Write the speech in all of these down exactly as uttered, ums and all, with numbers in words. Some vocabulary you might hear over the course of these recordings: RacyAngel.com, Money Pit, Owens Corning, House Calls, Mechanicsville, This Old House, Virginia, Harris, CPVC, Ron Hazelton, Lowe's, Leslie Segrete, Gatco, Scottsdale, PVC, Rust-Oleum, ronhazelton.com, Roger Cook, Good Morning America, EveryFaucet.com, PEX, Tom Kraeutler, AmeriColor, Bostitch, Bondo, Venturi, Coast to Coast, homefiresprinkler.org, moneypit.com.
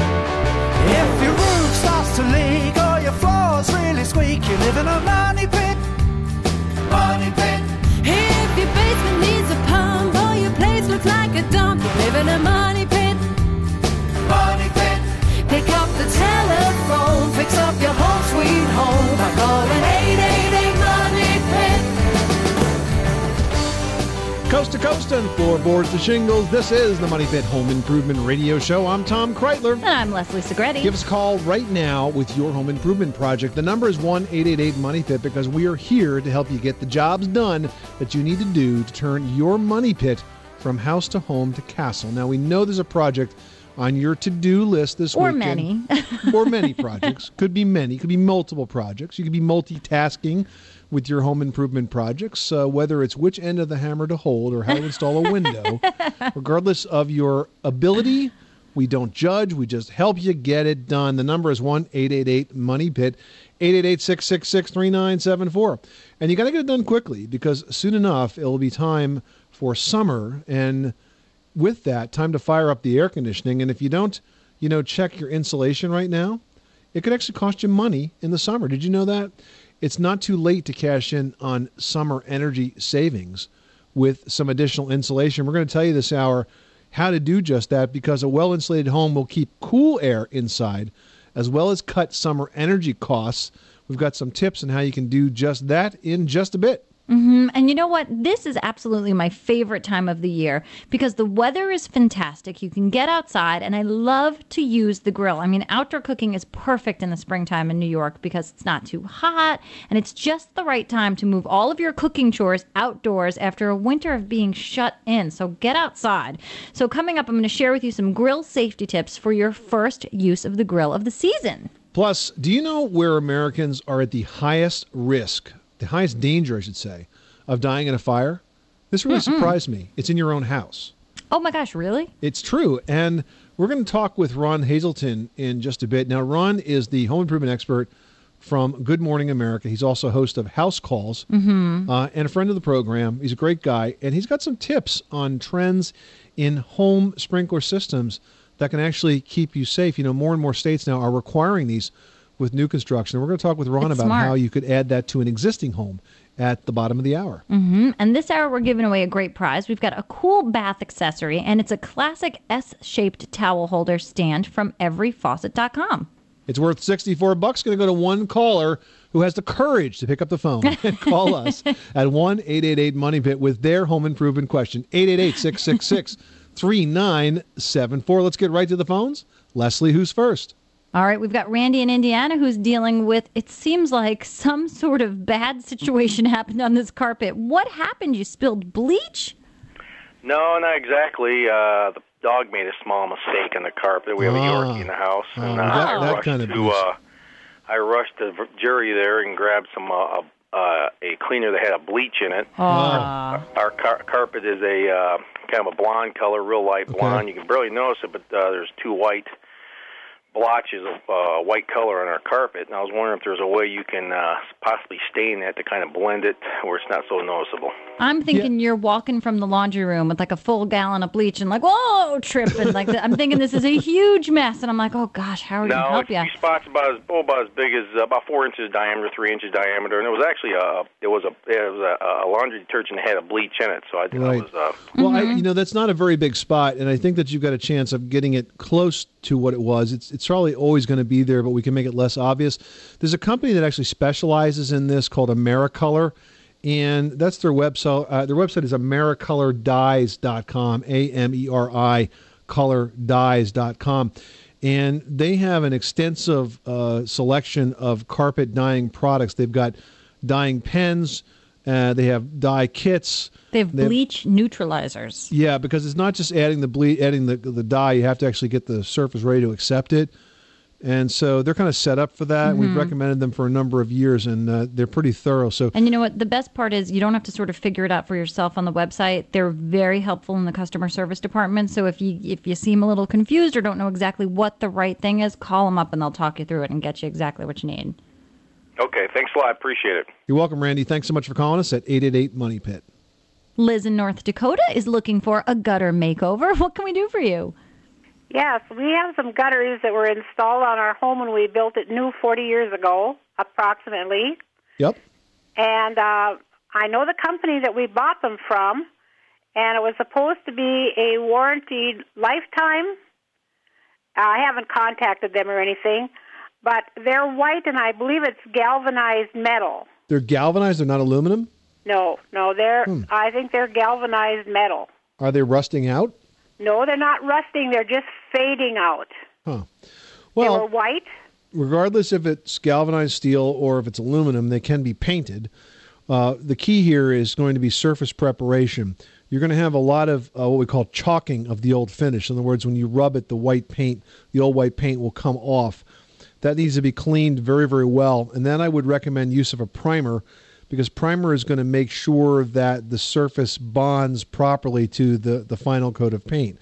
If your roof starts to leak or your floors really squeak, you live in a money pit. Money pit. If your basement needs a pump or your place looks like a dump, you live in a money pit. Money pit. Pick up the telephone, fix up your home sweet home by calling eight eight eight money pit. Coast to coast and floorboards to shingles, this is the Money Pit Home Improvement Radio Show. I'm Tom Kraeutler. And I'm Leslie Segrete. Give us a call right now with your home improvement project. The number is one eight eight eight money pit because we are here to help you get the jobs done that you need to do to turn your money pit from house to home to castle. Now, we know there's a project on your to-do list this weekend. Or many. Or many projects. Could be many. Could be multiple projects. You could be multitasking with your home improvement projects, uh, whether it's which end of the hammer to hold or how to install a window. Regardless of your ability, we don't judge. We just help you get it done. The number is one eight eight eight money pit, eight eight eight, six six six, three nine seven four. And you got to get it done quickly because soon enough, it'll be time for summer and with that, time to fire up the air conditioning. And if you don't, you know, check your insulation right now, it could actually cost you money in the summer. Did you know that? It's not too late to cash in on summer energy savings with some additional insulation. We're going to tell you this hour how to do just that because a well-insulated home will keep cool air inside as well as cut summer energy costs. We've got some tips on how you can do just that in just a bit. Mm-hmm. And you know what? This is absolutely my favorite time of the year because the weather is fantastic. You can get outside, and I love to use the grill. I mean, outdoor cooking is perfect in the springtime in New York because it's not too hot, and it's just the right time to move all of your cooking chores outdoors after a winter of being shut in. So get outside. So coming up, I'm going to share with you some grill safety tips for your first use of the grill of the season. Plus, do you know where Americans are at the highest risk? The highest danger, I should say, of dying in a fire? This really Mm-mm. surprised me. It's in your own house. Oh, my gosh, really? It's true. And we're going to talk with Ron Hazelton in just a bit. Now, Ron is the home improvement expert from Good Morning America. He's also host of House Calls mm-hmm. uh, and a friend of the program. He's a great guy. And he's got some tips on trends in home sprinkler systems that can actually keep you safe. You know, more and more states now are requiring these with new construction. We're going to talk with Ron it's about smart. how you could add that to an existing home at the bottom of the hour. Mm-hmm. And this hour, we're giving away a great prize. We've got a cool bath accessory, and it's a classic S-shaped towel holder stand from every faucet dot com. It's worth sixty-four bucks. Going to go to one caller who has the courage to pick up the phone and call us at one eight eight eight money pit with their home improvement question. eight eight eight, six six six, three nine seven four. Let's get right to the phones. Leslie, who's first? All right, we've got Randy in Indiana who's dealing with, it seems like, some sort of bad situation happened on this carpet. What happened? You spilled bleach? No, not exactly. Uh, the dog made a small mistake on the carpet. We have ah, a Yorkie in the house. Uh, and, uh, that, I, that rushed kind of to, uh, I rushed to the jury there and grabbed some uh, uh, a cleaner that had a bleach in it. Ah. Our, our car- carpet is a uh, kind of a blonde color, real light blonde. Okay. You can barely notice it, but uh, there's two white blotches of uh, white color on our carpet, and I was wondering if there's a way you can uh, possibly stain that to kind of blend it where it's not so noticeable. I'm thinking yeah. you're walking from the laundry room with like a full gallon of bleach and like, whoa, tripping. like the, I'm thinking this is a huge mess, and I'm like, oh, gosh, how are no, you going to help you? Spots about as, oh, about as big as uh, about four inches diameter, three inches diameter, and it was actually a it was a, it was a, a laundry detergent that had a bleach in it, so I think right. that was... Uh, well, mm-hmm. I, you know, that's not a very big spot, and I think that you've got a chance of getting it close to what it was. It's, it's probably always going to be there, but we can make it less obvious. There's a company that actually specializes in this called AmeriColor, and that's their website. Uh, their website is ameri color dyes dot com, A M E R I, color dyes dot com. And they have an extensive uh, selection of carpet dyeing products. They've got dyeing pens Uh, they have dye kits. They have bleach they have, neutralizers. Yeah, because it's not just adding the ble- adding the the dye. You have to actually get the surface ready to accept it. And so they're kind of set up for that. Mm-hmm. We've recommended them for a number of years, and uh, they're pretty thorough. So, and you know what? The best part is you don't have to sort of figure it out for yourself on the website. They're very helpful in the customer service department. So if you if you seem a little confused or don't know exactly what the right thing is, call them up, and they'll talk you through it and get you exactly what you need. Okay. Thanks a lot. I appreciate it. You're welcome, Randy. Thanks so much for calling us at eight eight eight, MONEY PIT. Liz in North Dakota is looking for a gutter makeover. What can we do for you? Yes, we have some gutters that were installed on our home when we built it new forty years ago, approximately. Yep. And uh, I know the company that we bought them from, and it was supposed to be a warranted lifetime. Uh, I haven't contacted them or anything, but they're white, and I believe it's galvanized metal. They're galvanized? They're not aluminum? No, no, they're. Hmm. I think they're galvanized metal. Are they rusting out? No, they're not rusting. They're just fading out. Huh. Well, they were white. Regardless if it's galvanized steel or if it's aluminum, they can be painted. Uh, the key here is going to be surface preparation. You're going to have a lot of uh, what we call chalking of the old finish. In other words, when you rub it, the white paint, the old white paint will come off. That needs to be cleaned very, very well. And then I would recommend use of a primer, because primer is going to make sure that the surface bonds properly to the, the final coat of paint.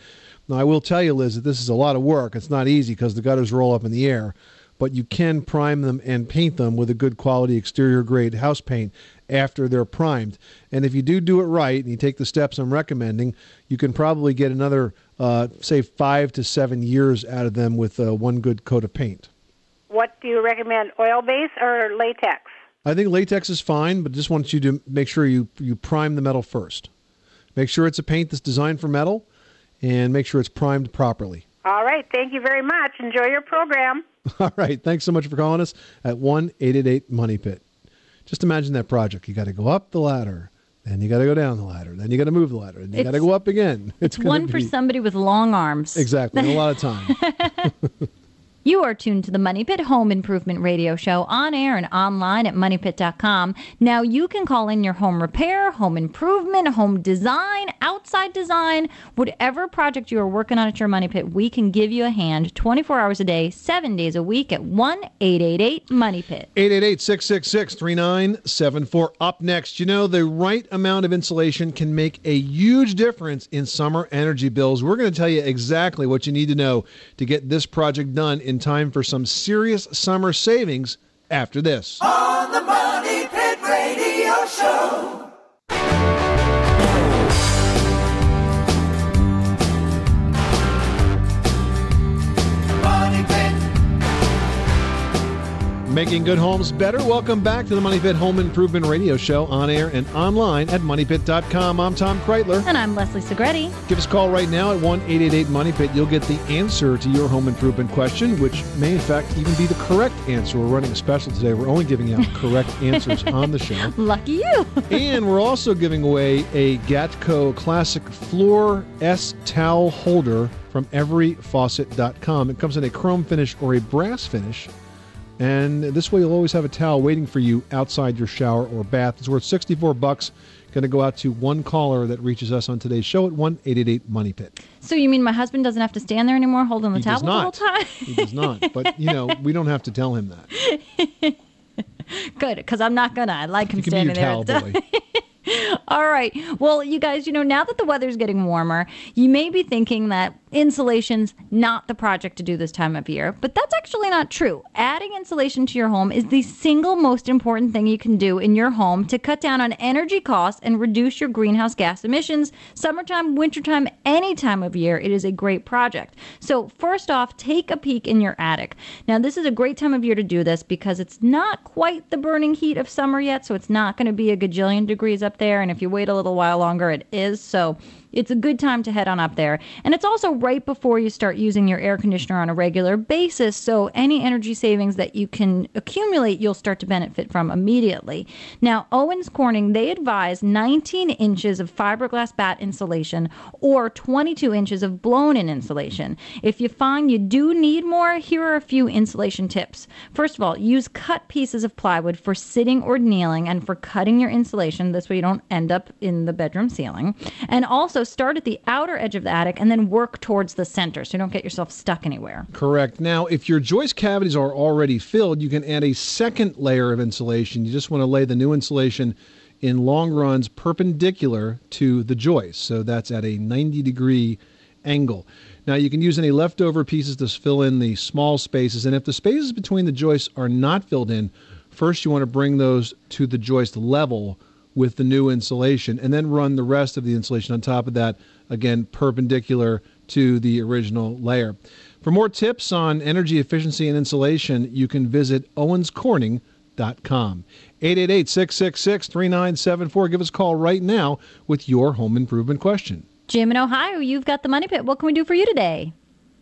Now, I will tell you, Liz, that this is a lot of work. It's not easy because the gutters roll up in the air, but you can prime them and paint them with a good quality exterior grade house paint after they're primed. And if you do do it right and you take the steps I'm recommending, you can probably get another, uh, say, five to seven years out of them with uh, one good coat of paint. What do you recommend, oil-based or latex? I think latex is fine, but just want you to make sure you, you prime the metal first. Make sure it's a paint that's designed for metal, and make sure it's primed properly. All right. Thank you very much. Enjoy your program. All right. Thanks so much for calling us at one eight eight eight, MONEY PIT. Just imagine that project. You got to go up the ladder, then you got to go down the ladder, then you got to move the ladder, and you got to go up again. It's, it's one be... for somebody with long arms. Exactly. And a lot of time. You are tuned to the Money Pit Home Improvement Radio Show on air and online at money pit dot com. Now, you can call in your home repair, home improvement, home design, outside design, whatever project you are working on at your Money Pit, we can give you a hand twenty-four hours a day, seven days a week at one eight eight eight, MONEY PIT. eight eight eight, six six six, three nine seven four. Up next, you know, the right amount of insulation can make a huge difference in summer energy bills. We're going to tell you exactly what you need to know to get this project done in time for some serious summer savings after this. On the Money Pit Radio Show. Money Pit. Making good homes better. Welcome back to the Money Pit Home Improvement Radio Show on air and online at money pit dot com. I'm Tom Kraeutler. And I'm Leslie Segrete. Give us a call right now at one eight eight eight, MONEY PIT. You'll get the answer to your home improvement question, which may, in fact, even be the correct answer. We're running a special today. We're only giving out correct answers on the show. Lucky you. And we're also giving away a Gatco Classic Floor S-Towel Holder from every faucet dot com. It comes in a chrome finish or a brass finish. And this way, you'll always have a towel waiting for you outside your shower or bath. It's worth sixty-four bucks. Going to go out to one caller that reaches us on today's show at one eight eight eight, MONEY PIT. So you mean my husband doesn't have to stand there anymore holding the he towel the whole time? He does not. But, you know, we don't have to tell him that. Good, because I'm not going to. I like him standing there. You can be your towel boy. All right. Well, you guys, you know, now that the weather's getting warmer, you may be thinking that insulation's not the project to do this time of year, but that's actually not true. Adding insulation to your home is the single most important thing you can do in your home to cut down on energy costs and reduce your greenhouse gas emissions. Summertime, wintertime, any time of year, it is a great project. So first off, take a peek in your attic. Now, this is a great time of year to do this because it's not quite the burning heat of summer yet, so it's not going to be a gajillion degrees up there, and if you wait a little while longer, it is. So it's a good time to head on up there. And it's also right before you start using your air conditioner on a regular basis, so any energy savings that you can accumulate, you'll start to benefit from immediately. Now, Owens Corning, they advise nineteen inches of fiberglass bat insulation or twenty-two inches of blown-in insulation. If you find you do need more, here are a few insulation tips. First of all, use cut pieces of plywood for sitting or kneeling and for cutting your insulation. This way you don't end up in the bedroom ceiling. And also start at the outer edge of the attic and then work towards the center so you don't get yourself stuck anywhere. Correct. Now, if your joist cavities are already filled, you can add a second layer of insulation. You just want to lay the new insulation in long runs perpendicular to the joist. So that's at a ninety degree angle. Now, you can use any leftover pieces to fill in the small spaces. And if the spaces between the joists are not filled in, first you want to bring those to the joist level with the new insulation and then run the rest of the insulation on top of that, again, perpendicular to the original layer. For more tips on energy efficiency and insulation, you can visit owens corning dot com. eight eight eight, six six six, three nine seven four. Give us a call right now with your home improvement question. Jim in Ohio, you've got the Money Pit. What can we do for you today?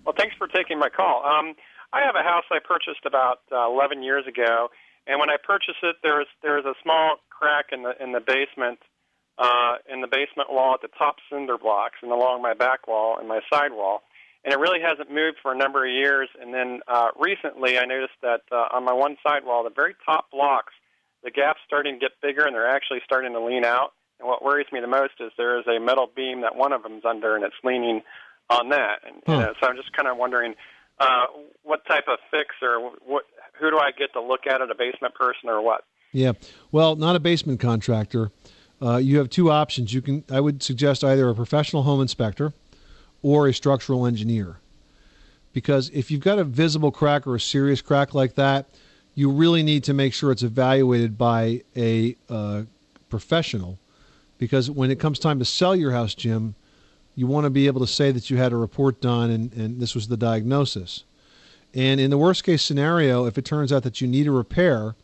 Well, thanks for taking my call. Um, I have a house I purchased about uh, eleven years ago, and when I purchased it, there was there was a small crack in the in the basement uh, in the basement wall at the top cinder blocks and along my back wall and my side wall, and it really hasn't moved for a number of years. And then uh, recently, I noticed that uh, on my one side wall, the very top blocks, the gaps starting to get bigger, and they're actually starting to lean out. And what worries me the most is there is a metal beam that one of them's under, and it's leaning on that. And hmm. you know, so I'm just kind of wondering uh, what type of fix or what, who do I get to look at it, a basement person or what? Yeah, well, not a basement contractor. Uh, you have two options. You can, I would suggest either a professional home inspector or a structural engineer, because if you've got a visible crack or a serious crack like that, you really need to make sure it's evaluated by a uh, professional. Because when it comes time to sell your house, Jim, you want to be able to say that you had a report done and, and this was the diagnosis. And in the worst-case scenario, if it turns out that you need a repair,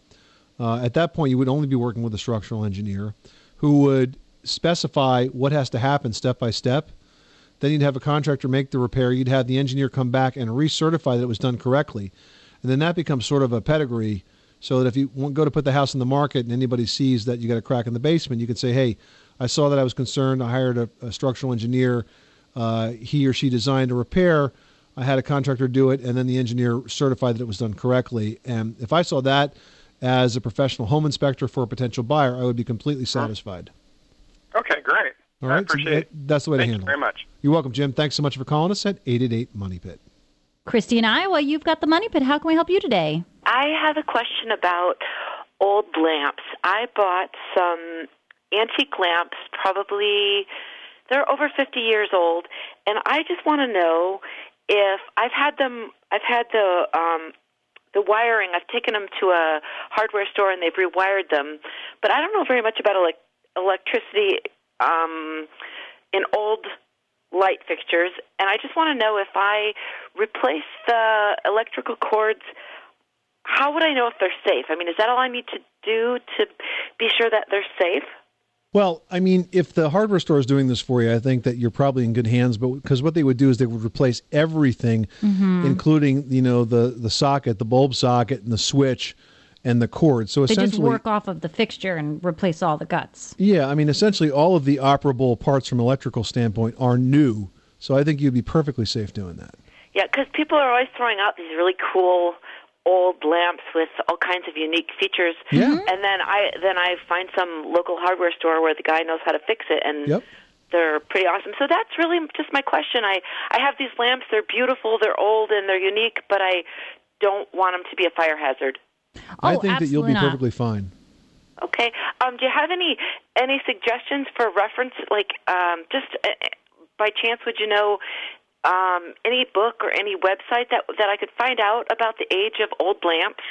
uh, at that point you would only be working with a structural engineer who would specify what has to happen step by step. Then you'd have a contractor make the repair. You'd have the engineer come back and recertify that it was done correctly. And then that becomes sort of a pedigree, so that if you go to put the house in the market and anybody sees that you got a crack in the basement, you could say, hey, I saw that, I was concerned. I hired a, a structural engineer. Uh, he or she designed a repair. I had a contractor do it, and then the engineer certified that it was done correctly. And if I saw that as a professional home inspector for a potential buyer, I would be completely satisfied. Okay, great. All right, I appreciate so it. That's the way Thank to handle it. Thank you very much. You're welcome, Jim. Thanks so much for calling us at eight eight eight, Money Pit. Christy in Iowa, you've got the Money Pit. How can we help you today? I have a question about old lamps. I bought some antique lamps, probably, they're over fifty years old, and I just want to know if I've had them, I've had the um, the wiring, I've taken them to a hardware store and they've rewired them, but I don't know very much about ele- electricity um, in old light fixtures, and I just want to know if I replace the electrical cords, how would I know if they're safe? I mean, is that all I need to do to be sure that they're safe? Well, I mean, if the hardware store is doing this for you, I think that you're probably in good hands, but because what they would do is they would replace everything, mm-hmm. including, you know, the, the socket, the bulb socket, and the switch, and the cord. So essentially, they just work off of the fixture and replace all the guts. Yeah, I mean, essentially all of the operable parts from an electrical standpoint are new, so I think you'd be perfectly safe doing that. Yeah, because people are always throwing out these really cool old lamps with all kinds of unique features. Yeah. And then I then I find some local hardware store where the guy knows how to fix it, and yep. they're pretty awesome. So that's really just my question. I, I have these lamps. They're beautiful. They're old, and they're unique, but I don't want them to be a fire hazard. Oh, I think that you'll be not. perfectly fine. Okay. Um, do you have any any suggestions for reference? Like, um, just uh, by chance, would you know um, any book or any website that that I could find out about the age of old lamps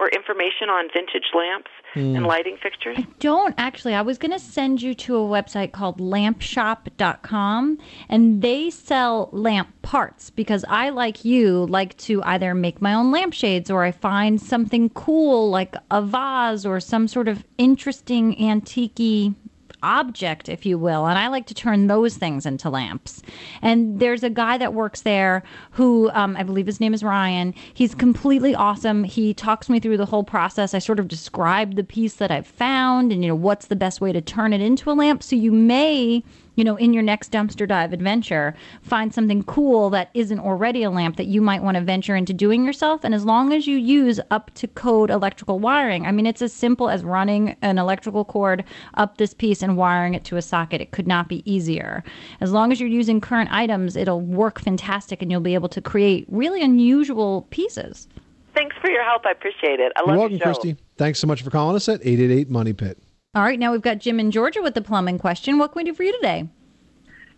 or information on vintage lamps mm. and lighting fixtures? I don't actually. I was going to send you to a website called lamp shop dot com, and they sell lamp parts, because I, like you, like to either make my own lampshades, or I find something cool like a vase or some sort of interesting antique-y object, if you will, and I like to turn those things into lamps. And there's a guy that works there who, um, I believe his name is Ryan. He's completely awesome. He talks me through the whole process. I sort of describe the piece that I've found and, you know, what's the best way to turn it into a lamp. So you may, you know, in your next dumpster dive adventure, find something cool that isn't already a lamp that you might want to venture into doing yourself. And as long as you use up to code electrical wiring, I mean, it's as simple as running an electrical cord up this piece and wiring it to a socket. It could not be easier. As long as you're using current items, it'll work fantastic and you'll be able to create really unusual pieces. Thanks for your help. I appreciate it. I love You're welcome, your show. Christy. Thanks so much for calling us at eight eight eight money pit. All right, now we've got Jim in Georgia with the plumbing question. What can we do for you today?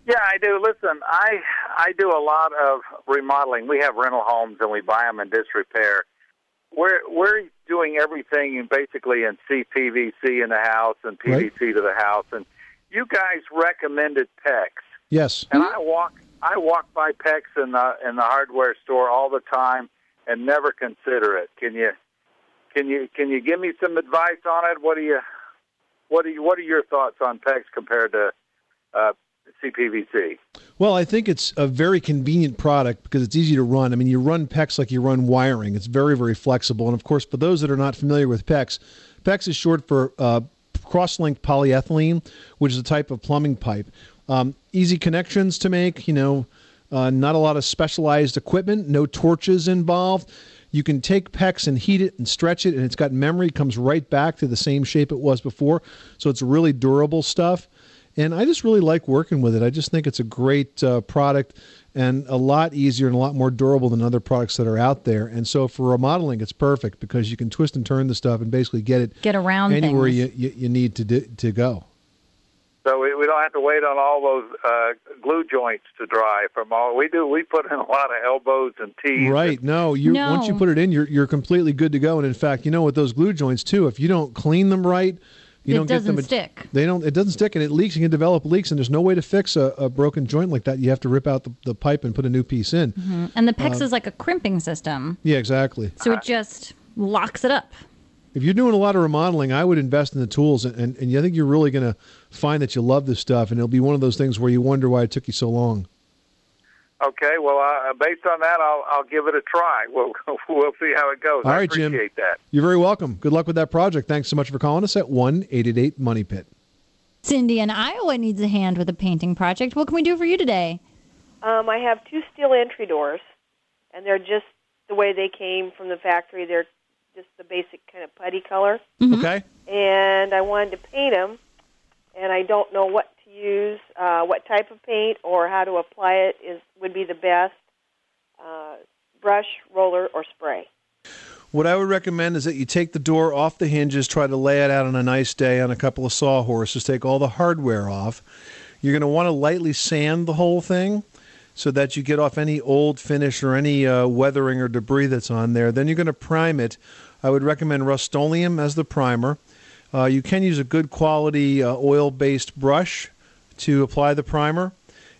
Yeah, I do. Listen, I I do a lot of remodeling. We have rental homes, and we buy them in disrepair. We're, we're doing everything basically in C P V C in the house and P V C right. to the house. And you guys recommended PEX. Yes. And mm-hmm. I walk I walk by PEX in the, in the hardware store all the time and never consider it. Can you can you, can you give me some advice on it? What do you... What are you, what are your thoughts on PEX compared to uh, C P V C? Well, I think it's a very convenient product because it's easy to run. I mean, you run PEX like you run wiring. It's very, very flexible. And, of course, for those that are not familiar with PEX, PEX is short for uh, cross-linked polyethylene, which is a type of plumbing pipe. Um, easy connections to make, you know, uh, not a lot of specialized equipment, no torches involved. You can take PEX and heat it and stretch it, and it's got memory. It comes right back to the same shape it was before, so it's really durable stuff. And I just really like working with it. I just think it's a great uh, product and a lot easier and a lot more durable than other products that are out there. And so for remodeling, it's perfect because you can twist and turn the stuff and basically get it get around anywhere you, you, you need to do, to go. So we, we don't have to wait on all those uh, glue joints to dry. From all we do, we put in a lot of elbows and teeth. Right? No, you no. once you put it in, you're you're completely good to go. And in fact, you know, with those glue joints too, if you don't clean them right, you it don't doesn't get them. Stick. They don't. It doesn't stick, and it leaks. You can develop leaks, and there's no way to fix a, a broken joint like that. You have to rip out the, the pipe and put a new piece in. Mm-hmm. And the PEX uh, is like a crimping system. Yeah, exactly. So it just locks it up. If you're doing a lot of remodeling, I would invest in the tools, and, and, and I think you're really going to find that you love this stuff, and it'll be one of those things where you wonder why it took you so long. Okay, well, uh, based on that, I'll I'll give it a try. We'll, we'll see how it goes. All right, I appreciate Jim. That. You're very welcome. Good luck with that project. Thanks so much for calling us at one eight eight eight money pit. Cindy in Iowa needs a hand with a painting project. What can we do for you today? Um, I have two steel entry doors, and they're just the way they came from the factory. They're just the basic kind of putty color. Mm-hmm. Okay. And I wanted to paint them, and I don't know what to use, uh, what type of paint or how to apply it is would be the best, uh, brush, roller, or spray. What I would recommend is that you take the door off the hinges, try to lay it out on a nice day on a couple of sawhorses, take all the hardware off. You're going to want to lightly sand the whole thing, so that you get off any old finish or any uh, weathering or debris that's on there. Then you're going to prime it. I would recommend Rust-Oleum as the primer. Uh, you can use a good quality uh, oil-based brush to apply the primer.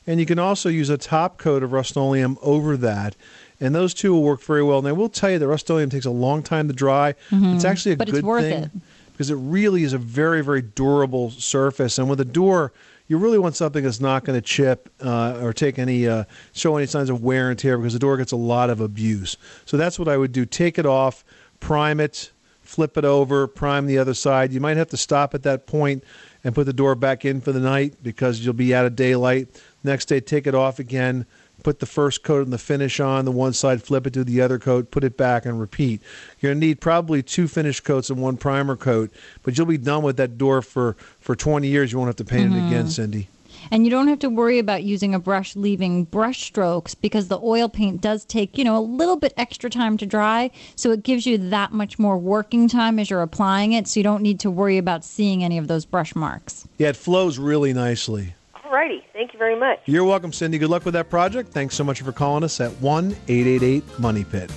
And you can also use a top coat of Rust-Oleum over that. And those two will work very well. And I will tell you that Rust-Oleum takes a long time to dry. Mm-hmm. It's actually a but good it's worth thing it. Because it really is a very, very durable surface. And with a door, you really want something that's not going to chip uh, or take any uh, show any signs of wear and tear because the door gets a lot of abuse. So that's what I would do. Take it off, prime it, flip it over, prime the other side. You might have to stop at that point and put the door back in for the night because you'll be out of daylight. Next day, take it off again, put the first coat and the finish on the one side, flip it to the other coat, put it back, and repeat. You're going to need probably two finish coats and one primer coat, but you'll be done with that door for, for twenty years. You won't have to paint mm-hmm. it again, Cindy. And you don't have to worry about using a brush leaving brush strokes because the oil paint does take, you know, a little bit extra time to dry. So it gives you that much more working time as you're applying it. So you don't need to worry about seeing any of those brush marks. Yeah, it flows really nicely. All righty. Thank you very much. You're welcome, Cindy. Good luck with that project. Thanks so much for calling us at one eight eight eight money pit.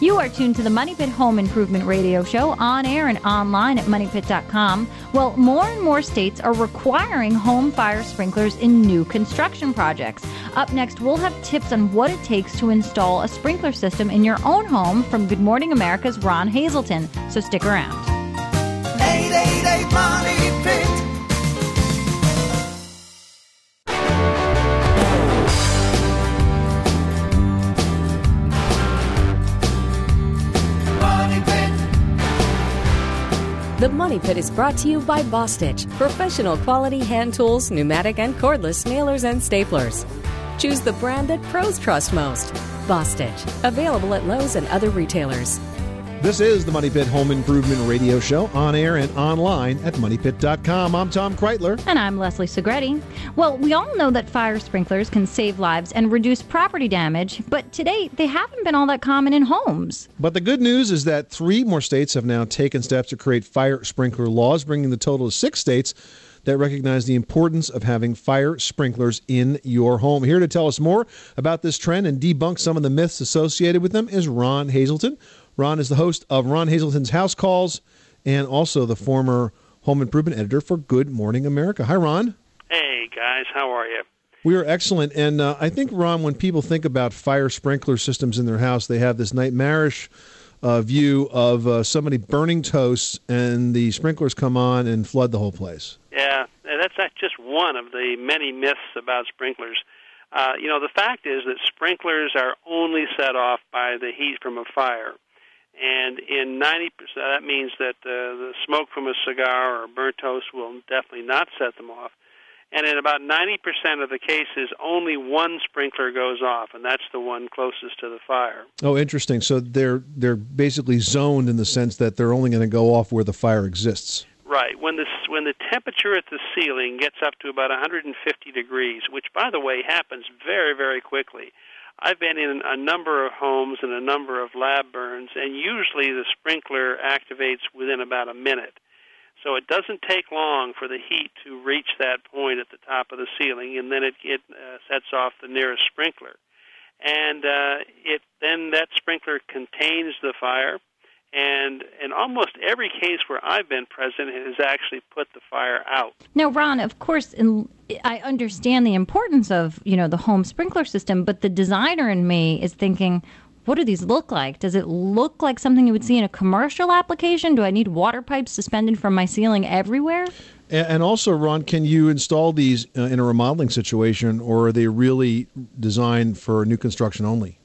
You are tuned to the Money Pit Home Improvement Radio Show on air and online at money pit dot com. Well, more and more states are requiring home fire sprinklers in new construction projects. Up next, we'll have tips on what it takes to install a sprinkler system in your own home from Good Morning America's Ron Hazelton. So stick around. eight eight eight money pit. The Money Pit is brought to you by Bostitch, professional quality hand tools, pneumatic and cordless nailers and staplers. Choose the brand that pros trust most. Bostitch, available at Lowe's and other retailers. This is the Money Pit Home Improvement Radio Show, on air and online at money pit dot com. I'm Tom Kraeutler. And I'm Leslie Segrete. Well, we all know that fire sprinklers can save lives and reduce property damage, but today they haven't been all that common in homes. But the good news is that three more states have now taken steps to create fire sprinkler laws, bringing the total to six states that recognize the importance of having fire sprinklers in your home. Here to tell us more about this trend and debunk some of the myths associated with them is Ron Hazelton. Ron is the host of Ron Hazelton's House Calls and also the former home improvement editor for Good Morning America. Hi, Ron. Hey, guys. How are you? We are excellent. And uh, I think, Ron, when people think about fire sprinkler systems in their house, they have this nightmarish uh, view of uh, somebody burning toast and the sprinklers come on and flood the whole place. Yeah, that's, that's just one of the many myths about sprinklers. Uh, you know, the fact is that sprinklers are only set off by the heat from a fire. And in ninety percent, that means that uh, the smoke from a cigar or burnt toast will definitely not set them off. And in about ninety percent of the cases, only one sprinkler goes off, and that's the one closest to the fire. Oh, interesting. So they're they're basically zoned in the sense that they're only going to go off where the fire exists. Right. When the, when the temperature at the ceiling gets up to about one hundred fifty degrees, which, by the way, happens very, very quickly. I've been in a number of homes and a number of lab burns, and usually the sprinkler activates within about a minute. So it doesn't take long for the heat to reach that point at the top of the ceiling, and then it, it uh, sets off the nearest sprinkler. And uh, it then that sprinkler contains the fire, and in almost every case where I've been present, it has actually put the fire out. Now, Ron, of course, in I understand the importance of, you know, the home sprinkler system, but the designer in me is thinking, what do these look like? Does it look like something you would see in a commercial application? Do I need water pipes suspended from my ceiling everywhere? And also, Ron, can you install these in a remodeling situation, or are they really designed for new construction only?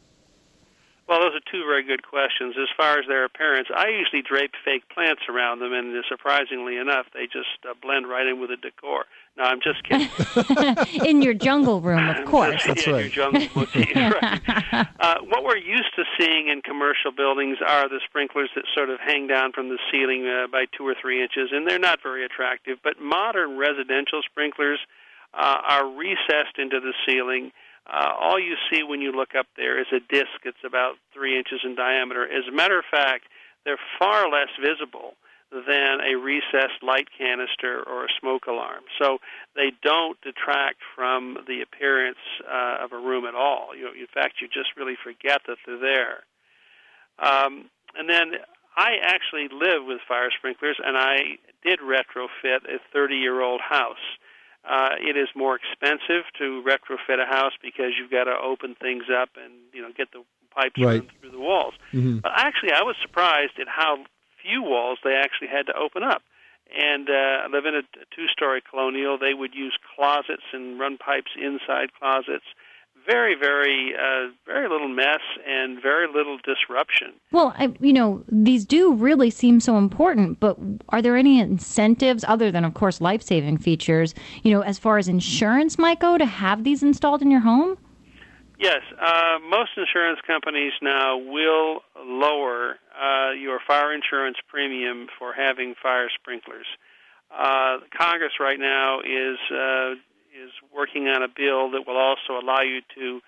Well, those are two very good questions. As far as their appearance, I usually drape fake plants around them, and surprisingly enough, they just uh, blend right in with the decor. No, I'm just kidding. In your jungle room, of course. That's yeah, right. Your jungle motif, right. Uh, what we're used to seeing in commercial buildings are the sprinklers that sort of hang down from the ceiling uh, by two or three inches, and they're not very attractive. But modern residential sprinklers uh, are recessed into the ceiling. Uh, all you see when you look up there is a disc. It's about three inches in diameter. As a matter of fact, they're far less visible than a recessed light canister or a smoke alarm. So they don't detract from the appearance uh, of a room at all. You, in fact, you just really forget that they're there. Um, and then I actually live with fire sprinklers, and I did retrofit a thirty-year-old house. Uh, it is more expensive to retrofit a house because you've got to open things up and, you know, get the pipes right run through the walls. Mm-hmm. But actually, I was surprised at how few walls they actually had to open up. And uh, I live in a two-story colonial. They would use closets and run pipes inside closets. Very, very, uh, very little mess and very little disruption. Well, I, you know, these do really seem so important, but are there any incentives other than, of course, life-saving features, you know, as far as insurance might go, to have these installed in your home? Yes. Uh, most insurance companies now will lower uh, your fire insurance premium for having fire sprinklers. Uh, Congress right now is... Uh, is working on a bill that will also allow you to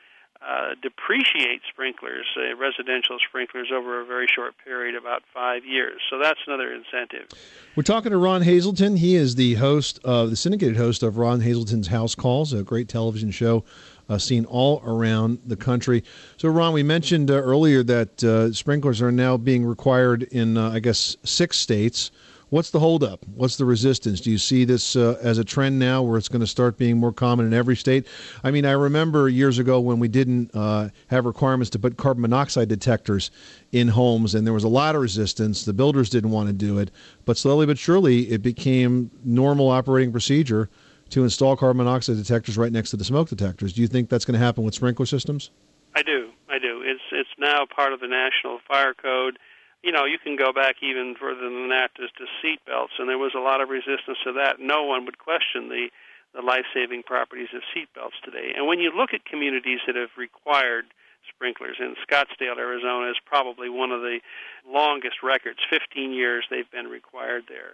uh, depreciate sprinklers, uh, residential sprinklers, over a very short period, about five years. So that's another incentive. We're talking to Ron Hazelton. He is the host of the syndicated host of Ron Hazelton's House Calls, a great television show uh, seen all around the country. So, Ron, we mentioned uh, earlier that uh, sprinklers are now being required in, uh, I guess, six states. What's the holdup? What's the resistance? Do you see this uh, as a trend now where it's going to start being more common in every state? I mean, I remember years ago when we didn't uh, have requirements to put carbon monoxide detectors in homes, and there was a lot of resistance. The builders didn't want to do it. But slowly but surely, it became normal operating procedure to install carbon monoxide detectors right next to the smoke detectors. Do you think that's going to happen with sprinkler systems? I do. I do. It's, it's now part of the National Fire Code. you know, you can go back even further than that to, to seat belts, and there was a lot of resistance to that. No one would question the, the life-saving properties of seat belts today. And when you look at communities that have required sprinklers, and Scottsdale, Arizona is probably one of the longest records, fifteen years they've been required there.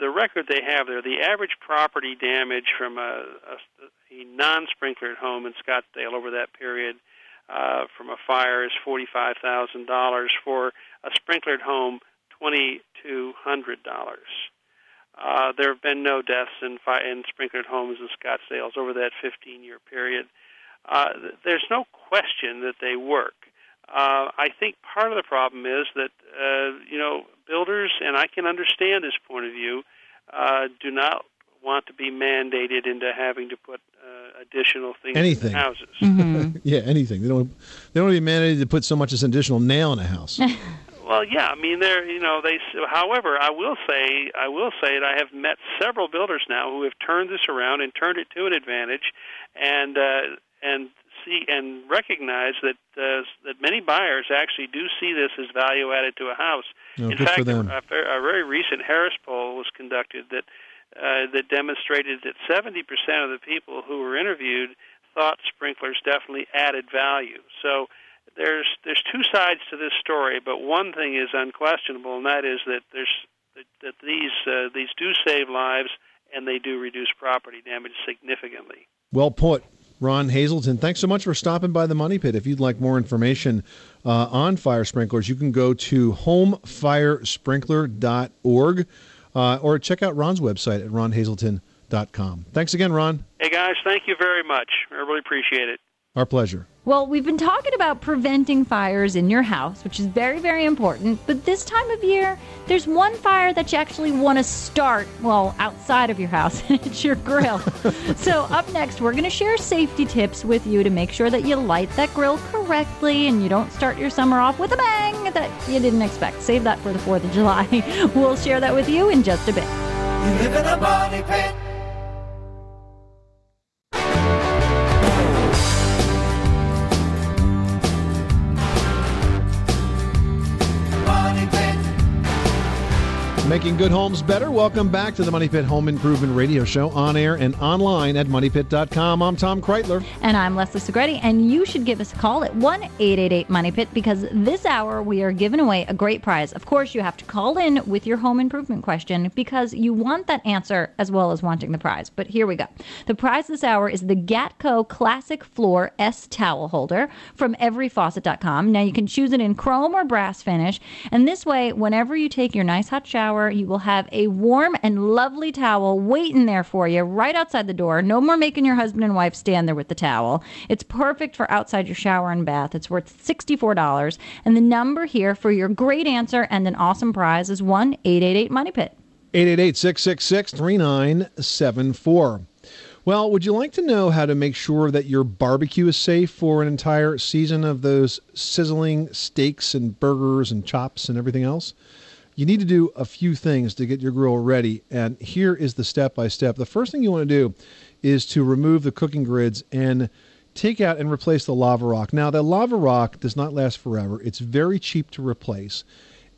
The record they have there, the average property damage from a, a, a non-sprinklered home in Scottsdale over that period uh, from a fire is forty-five thousand dollars. For a sprinklered home, two thousand two hundred dollars. Uh, there have been no deaths in, fi- in sprinklered homes in Scottsdale over that fifteen-year period. Uh, there's no question that they work. Uh, I think part of the problem is that, uh, you know, builders, and I can understand this point of view, uh, do not want to be mandated into having to put uh, additional things anything. in houses. Mm-hmm. yeah, anything. They don't, they don't want to be mandated to put so much as an additional nail in a house. Well, yeah, I mean, they're, you know, they. However, I will say, I will say that I have met several builders now who have turned this around and turned it to an advantage, and uh, and see and recognize that uh, that many buyers actually do see this as value added to a house. No, in fact, a, a very recent Harris poll was conducted that uh, that demonstrated that seventy percent of the people who were interviewed thought sprinklers definitely added value. So. There's there's two sides to this story, but one thing is unquestionable, and that is that there's that, that these uh, these do save lives, and they do reduce property damage significantly. Well put, Ron Hazelton. Thanks so much for stopping by the Money Pit. If you'd like more information uh, on fire sprinklers, you can go to home fire sprinkler dot org uh, or check out Ron's website at ron hazelton dot com. Thanks again, Ron. Hey, guys, thank you very much. I really appreciate it. Our pleasure. Well, we've been talking about preventing fires in your house, which is very, very important. But this time of year, there's one fire that you actually want to start, well, outside of your house. It's your grill. So up next, we're going to share safety tips with you to make sure that you light that grill correctly and you don't start your summer off with a bang that you didn't expect. Save that for the fourth of July. We'll share that with you in just a bit. You live in a money pit. Making good homes better. Welcome back to the Money Pit Home Improvement Radio Show, on air and online at money pit dot com. I'm Tom Kraeutler. And I'm Leslie Segrete. And you should give us a call at one eight eight eight money pit, because this hour we are giving away a great prize. Of course, you have to call in with your home improvement question because you want that answer as well as wanting the prize. But here we go. The prize this hour is the Gatco Classic Floor S Towel Holder from every faucet dot com. Now, you can choose it in chrome or brass finish. And this way, whenever you take your nice hot shower, you will have a warm and lovely towel waiting there for you right outside the door. No more making your husband and wife stand there with the towel. It's perfect for outside your shower and bath. It's worth sixty-four dollars. And the number here for your great answer and an awesome prize is one eight eight eight money pit. eight eight eight, six six six, three nine seven four. Well, would you like to know how to make sure that your barbecue is safe for an entire season of those sizzling steaks and burgers and chops and everything else? You need to do a few things to get your grill ready, and here is the step-by-step. The first thing you want to do is to remove the cooking grids and take out and replace the lava rock. Now, the lava rock does not last forever. It's very cheap to replace,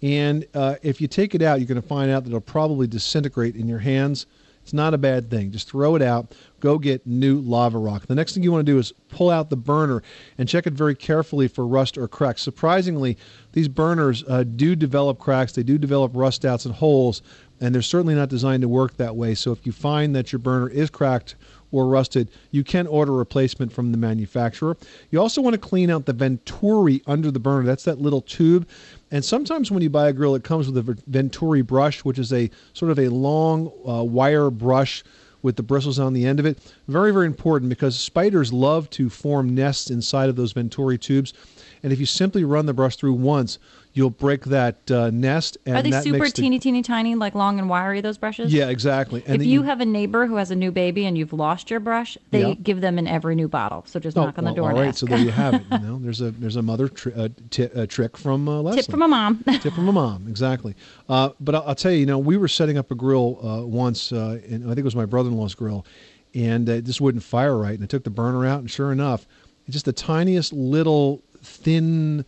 and uh, if you take it out, you're going to find out that it'll probably disintegrate in your hands. It's not a bad thing. Just throw it out. Go get new lava rock. The next thing you want to do is pull out the burner and check it very carefully for rust or cracks. Surprisingly, these burners uh, do develop cracks. They do develop rust outs and holes, and they're certainly not designed to work that way. So if you find that your burner is cracked or rusted, you can order a replacement from the manufacturer. You also want to clean out the venturi under the burner. That's that little tube. And sometimes when you buy a grill, it comes with a venturi brush, which is a sort of a long uh, wire brush with the bristles on the end of it. Very, very important, because spiders love to form nests inside of those venturi tubes. And if you simply run the brush through once, you'll break that uh, nest. And are they that super makes the... teeny, teeny, tiny, like long and wiry, those brushes? Yeah, exactly. And if you... you have a neighbor who has a new baby and you've lost your brush, they yeah. give them in every new bottle. So just oh, knock on the well, door all and right, ask. So there you have it. You know, there's a there's a mother tri- uh, t- uh, trick from uh, Leslie. Tip from a mom. Tip from a mom, exactly. Uh, but I'll, I'll tell you, you know, we were setting up a grill uh, once, uh, and I think it was my brother-in-law's grill, and uh, it just wouldn't fire right. And I took the burner out, and sure enough, just the tiniest little thin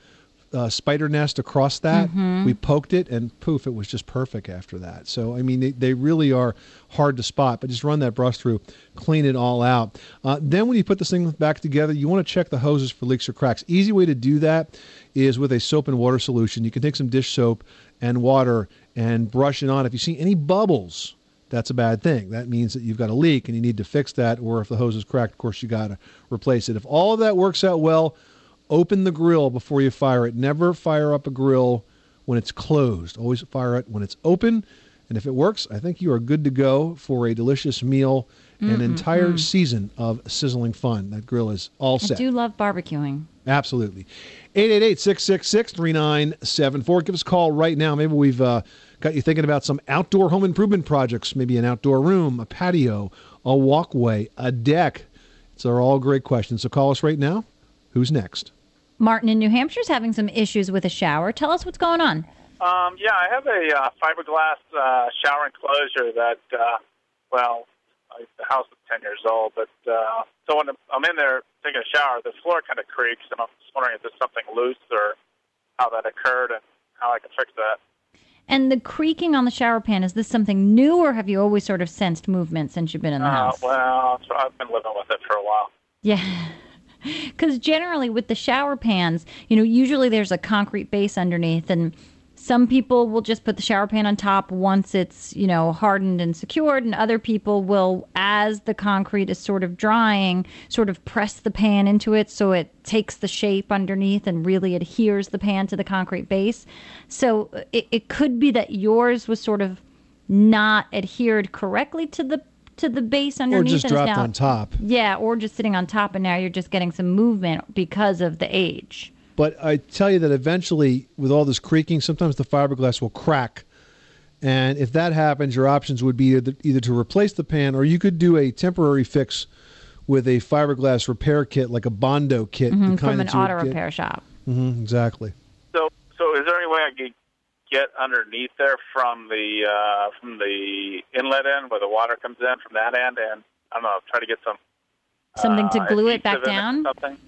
uh, spider nest across that. Mm-hmm. We poked it, and poof, it was just perfect after that. So, I mean, they, they really are hard to spot, but just run that brush through, clean it all out. Uh, then when you put this thing back together, you want to check the hoses for leaks or cracks. Easy way to do that is with a soap and water solution. You can take some dish soap and water and brush it on. If you see any bubbles, that's a bad thing. That means that you've got a leak and you need to fix that, or if the hose is cracked, of course, you got to replace it. If all of that works out well, open the grill before you fire it. Never fire up a grill when it's closed. Always fire it when it's open. And if it works, I think you are good to go for a delicious meal, mm-hmm, an entire mm-hmm. season of sizzling fun. That grill is all set. I do love barbecuing. Absolutely. eight eight eight, six six six, three nine seven four. Give us a call right now. Maybe we've uh, got you thinking about some outdoor home improvement projects, maybe an outdoor room, a patio, a walkway, a deck. These are all great questions. So call us right now. Who's next? Martin in New Hampshire is having some issues with a shower. Tell us what's going on. Um, yeah, I have a uh, fiberglass uh, shower enclosure that, uh, well, the house is ten years old, but uh, so when I'm in there taking a shower, the floor kind of creaks, and I'm just wondering if there's something loose or how that occurred and how I can fix that. And the creaking on the shower pan, is this something new, or have you always sort of sensed movement since you've been in the uh, house? Well, I've been living with it for a while. Yeah. Because generally with the shower pans, you know, usually there's a concrete base underneath, and some people will just put the shower pan on top once it's, you know, hardened and secured, and other people will, as the concrete is sort of drying, sort of press the pan into it so it takes the shape underneath and really adheres the pan to the concrete base. So it, it could be that yours was sort of not adhered correctly to the to the base underneath. Or just dropped now, on top. Yeah, or just sitting on top, and now you're just getting some movement because of the age. But I tell you that eventually, with all this creaking, sometimes the fiberglass will crack. And if that happens, your options would be either to replace the pan, or you could do a temporary fix with a fiberglass repair kit, like a Bondo kit. Mm-hmm, the kind from an auto repair shop. Mm-hmm, exactly. So, so is there any way I could get underneath there from the uh, from the inlet end where the water comes in from that end, and I don't know, try to get some something uh, to glue it back down? Something?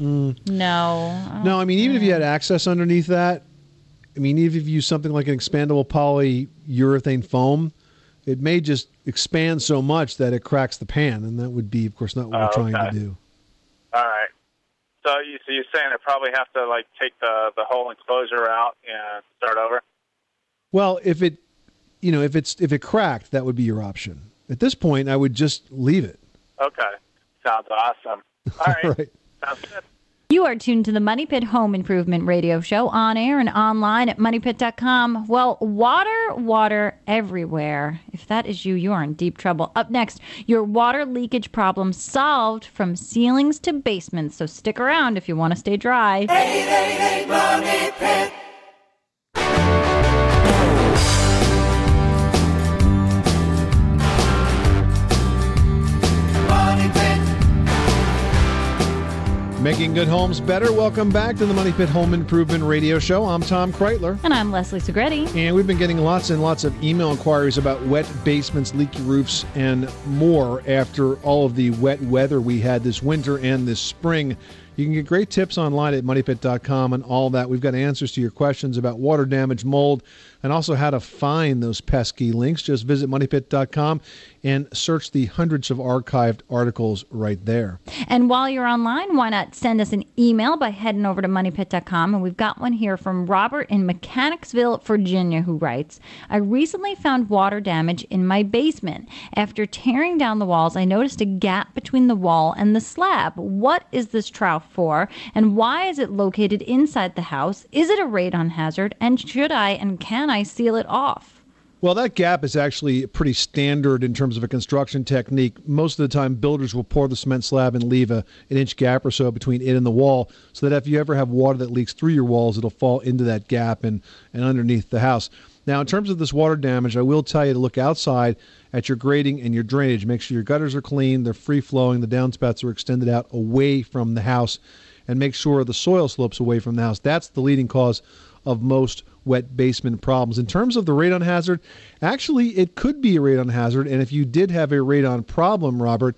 Mm. No. No, I mean, even if you had access underneath that, I mean, even if you use something like an expandable polyurethane foam, it may just expand so much that it cracks the pan, and that would be, of course, not what uh, we're trying okay. to do. All right. So, you, so you're saying I probably have to, like, take the, the whole enclosure out and start over? Well, if it, you know, if it's if it cracked, that would be your option. At this point, I would just leave it. Okay. Sounds awesome. All right. All right. Sounds good. You are tuned to the Money Pit Home Improvement Radio Show on air and online at money pit dot com. Well, water, water everywhere. If that is you, you are in deep trouble. Up next, your water leakage problem solved from ceilings to basements. So stick around if you want to stay dry. Hey, hey, hey, Money Pit. Making good homes better. Welcome back to the Money Pit Home Improvement Radio Show. I'm Tom Kraeutler. And I'm Leslie Segrete. And we've been getting lots and lots of email inquiries about wet basements, leaky roofs, and more after all of the wet weather we had this winter and this spring. You can get great tips online at money pit dot com and all that. We've got answers to your questions about water damage, mold, and also how to find those pesky links. Just visit money pit dot com and search the hundreds of archived articles right there. And while you're online, why not send us an email by heading over to money pit dot com? And we've got one here from Robert in Mechanicsville, Virginia, who writes, I recently found water damage in my basement. After tearing down the walls, I noticed a gap between the wall and the slab. What is this trough for, and why is it located inside the house? Is it a radon hazard, and should I and can I seal it off? Well, that gap is actually pretty standard in terms of a construction technique. Most of the time, builders will pour the cement slab and leave a, an inch gap or so between it and the wall, so that if you ever have water that leaks through your walls, it'll fall into that gap and, and underneath the house. Now, in terms of this water damage, I will tell you to look outside at your grading and your drainage. Make sure your gutters are clean, they're free-flowing, the downspouts are extended out away from the house, and make sure the soil slopes away from the house. That's the leading cause of most wet basement problems. In terms of the radon hazard, actually, it could be a radon hazard, and if you did have a radon problem, Robert,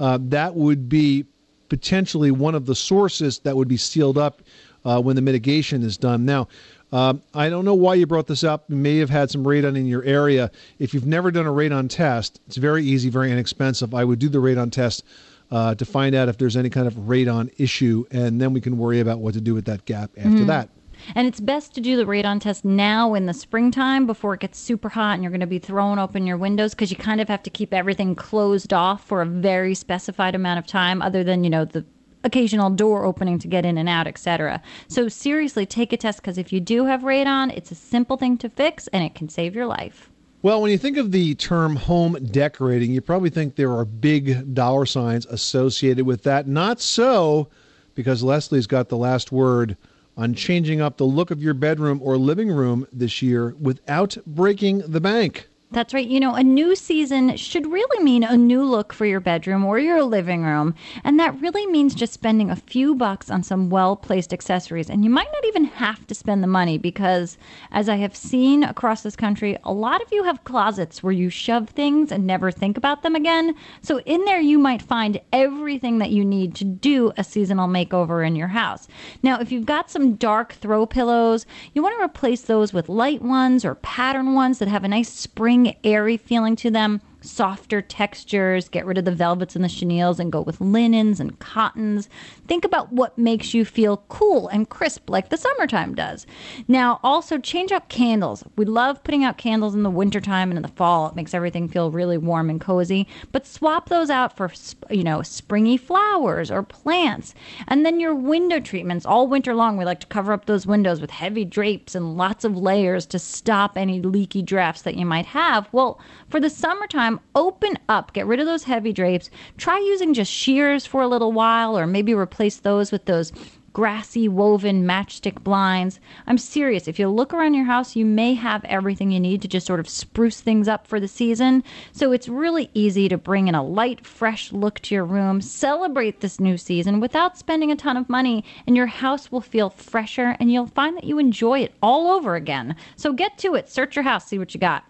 uh, that would be potentially one of the sources that would be sealed up uh, when the mitigation is done. Now, um, I don't know why you brought this up. You may have had some radon in your area. If you've never done a radon test, it's very easy, very inexpensive. I would do the radon test uh, to find out if there's any kind of radon issue, and then we can worry about what to do with that gap after mm. that. And it's best to do the radon test now in the springtime before it gets super hot and you're going to be throwing open your windows, because you kind of have to keep everything closed off for a very specified amount of time, other than, you know, the occasional door opening to get in and out, et cetera. So seriously, take a test, because if you do have radon, it's a simple thing to fix and it can save your life. Well, when you think of the term home decorating, you probably think there are big dollar signs associated with that. Not so, because Leslie's got the last word on changing up the look of your bedroom or living room this year without breaking the bank. That's right. You know, a new season should really mean a new look for your bedroom or your living room. And that really means just spending a few bucks on some well-placed accessories. And you might not even have to spend the money, because as I have seen across this country, a lot of you have closets where you shove things and never think about them again. So in there, you might find everything that you need to do a seasonal makeover in your house. Now, if you've got some dark throw pillows, you want to replace those with light ones or pattern ones that have a nice spring airy feeling to them, softer textures. Get rid of the velvets and the chenilles and go with linens and cottons. Think about what makes you feel cool and crisp, like the summertime does. Now, also change out candles. We love putting out candles in the wintertime and in the fall. It makes everything feel really warm and cozy. But swap those out for, you know, springy flowers or plants. And then your window treatments. All winter long, we like to cover up those windows with heavy drapes and lots of layers to stop any leaky drafts that you might have. Well, for the summertime, open up, get rid of those heavy drapes, try using just shears for a little while, or maybe replace those with those grassy woven matchstick blinds. I'm serious, if you look around your house, you may have everything you need to just sort of spruce things up for the season. So it's really easy to bring in a light, fresh look to your room, celebrate this new season without spending a ton of money, and your house will feel fresher and you'll find that you enjoy it all over again. So get to it, search your house, see what you got.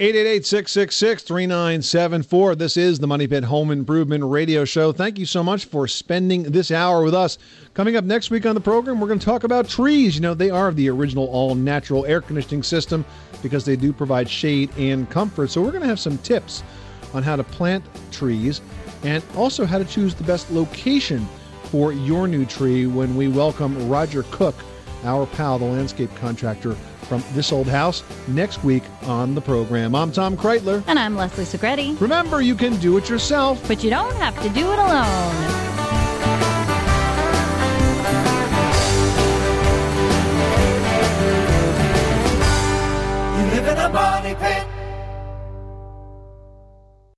eight eight eight, six six six, three nine seven four. This is the Money Pit Home Improvement Radio Show. Thank you so much for spending this hour with us. Coming up next week on the program, we're going to talk about trees. You know, they are the original all-natural air conditioning system, because they do provide shade and comfort. So we're going to have some tips on how to plant trees, and also how to choose the best location for your new tree, when we welcome Roger Cook, our pal, the landscape contractor, from This Old House, next week on the program. I'm Tom Kraeutler. And I'm Leslie Segrete. Remember, you can do it yourself, but you don't have to do it alone.